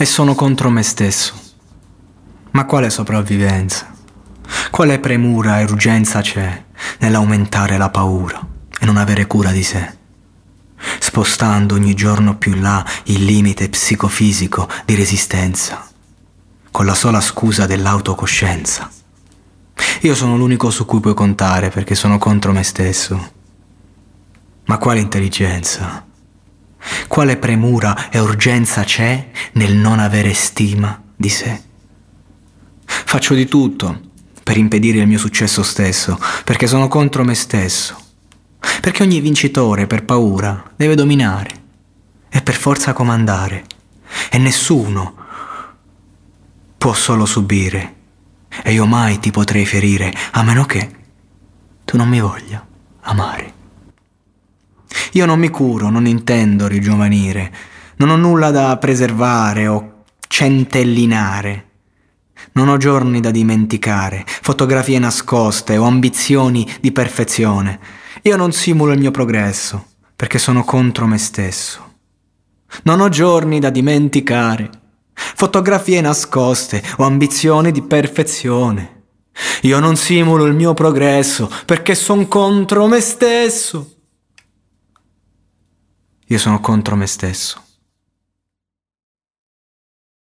e sono contro me stesso. Ma quale sopravvivenza? Quale premura e urgenza c'è nell'aumentare la paura e non avere cura di sé, spostando ogni giorno più in là il limite psicofisico di resistenza, con la sola scusa dell'autocoscienza? Io sono l'unico su cui puoi contare perché sono contro me stesso. Ma quale intelligenza? Quale premura e urgenza c'è nel non avere stima di sé? Faccio di tutto per impedire il mio successo stesso, perché sono contro me stesso, perché ogni vincitore per paura deve dominare e per forza comandare, e nessuno può solo subire, e io mai ti potrei ferire a meno che tu non mi voglia amare. Io non mi curo, non intendo rigiovanire, non ho nulla da preservare o centellinare. Non ho giorni da dimenticare, fotografie nascoste o ambizioni di perfezione. Io non simulo il mio progresso, perché sono contro me stesso. Non ho giorni da dimenticare, fotografie nascoste o ambizioni di perfezione. Io non simulo il mio progresso, perché sono contro me stesso. Io sono contro me stesso.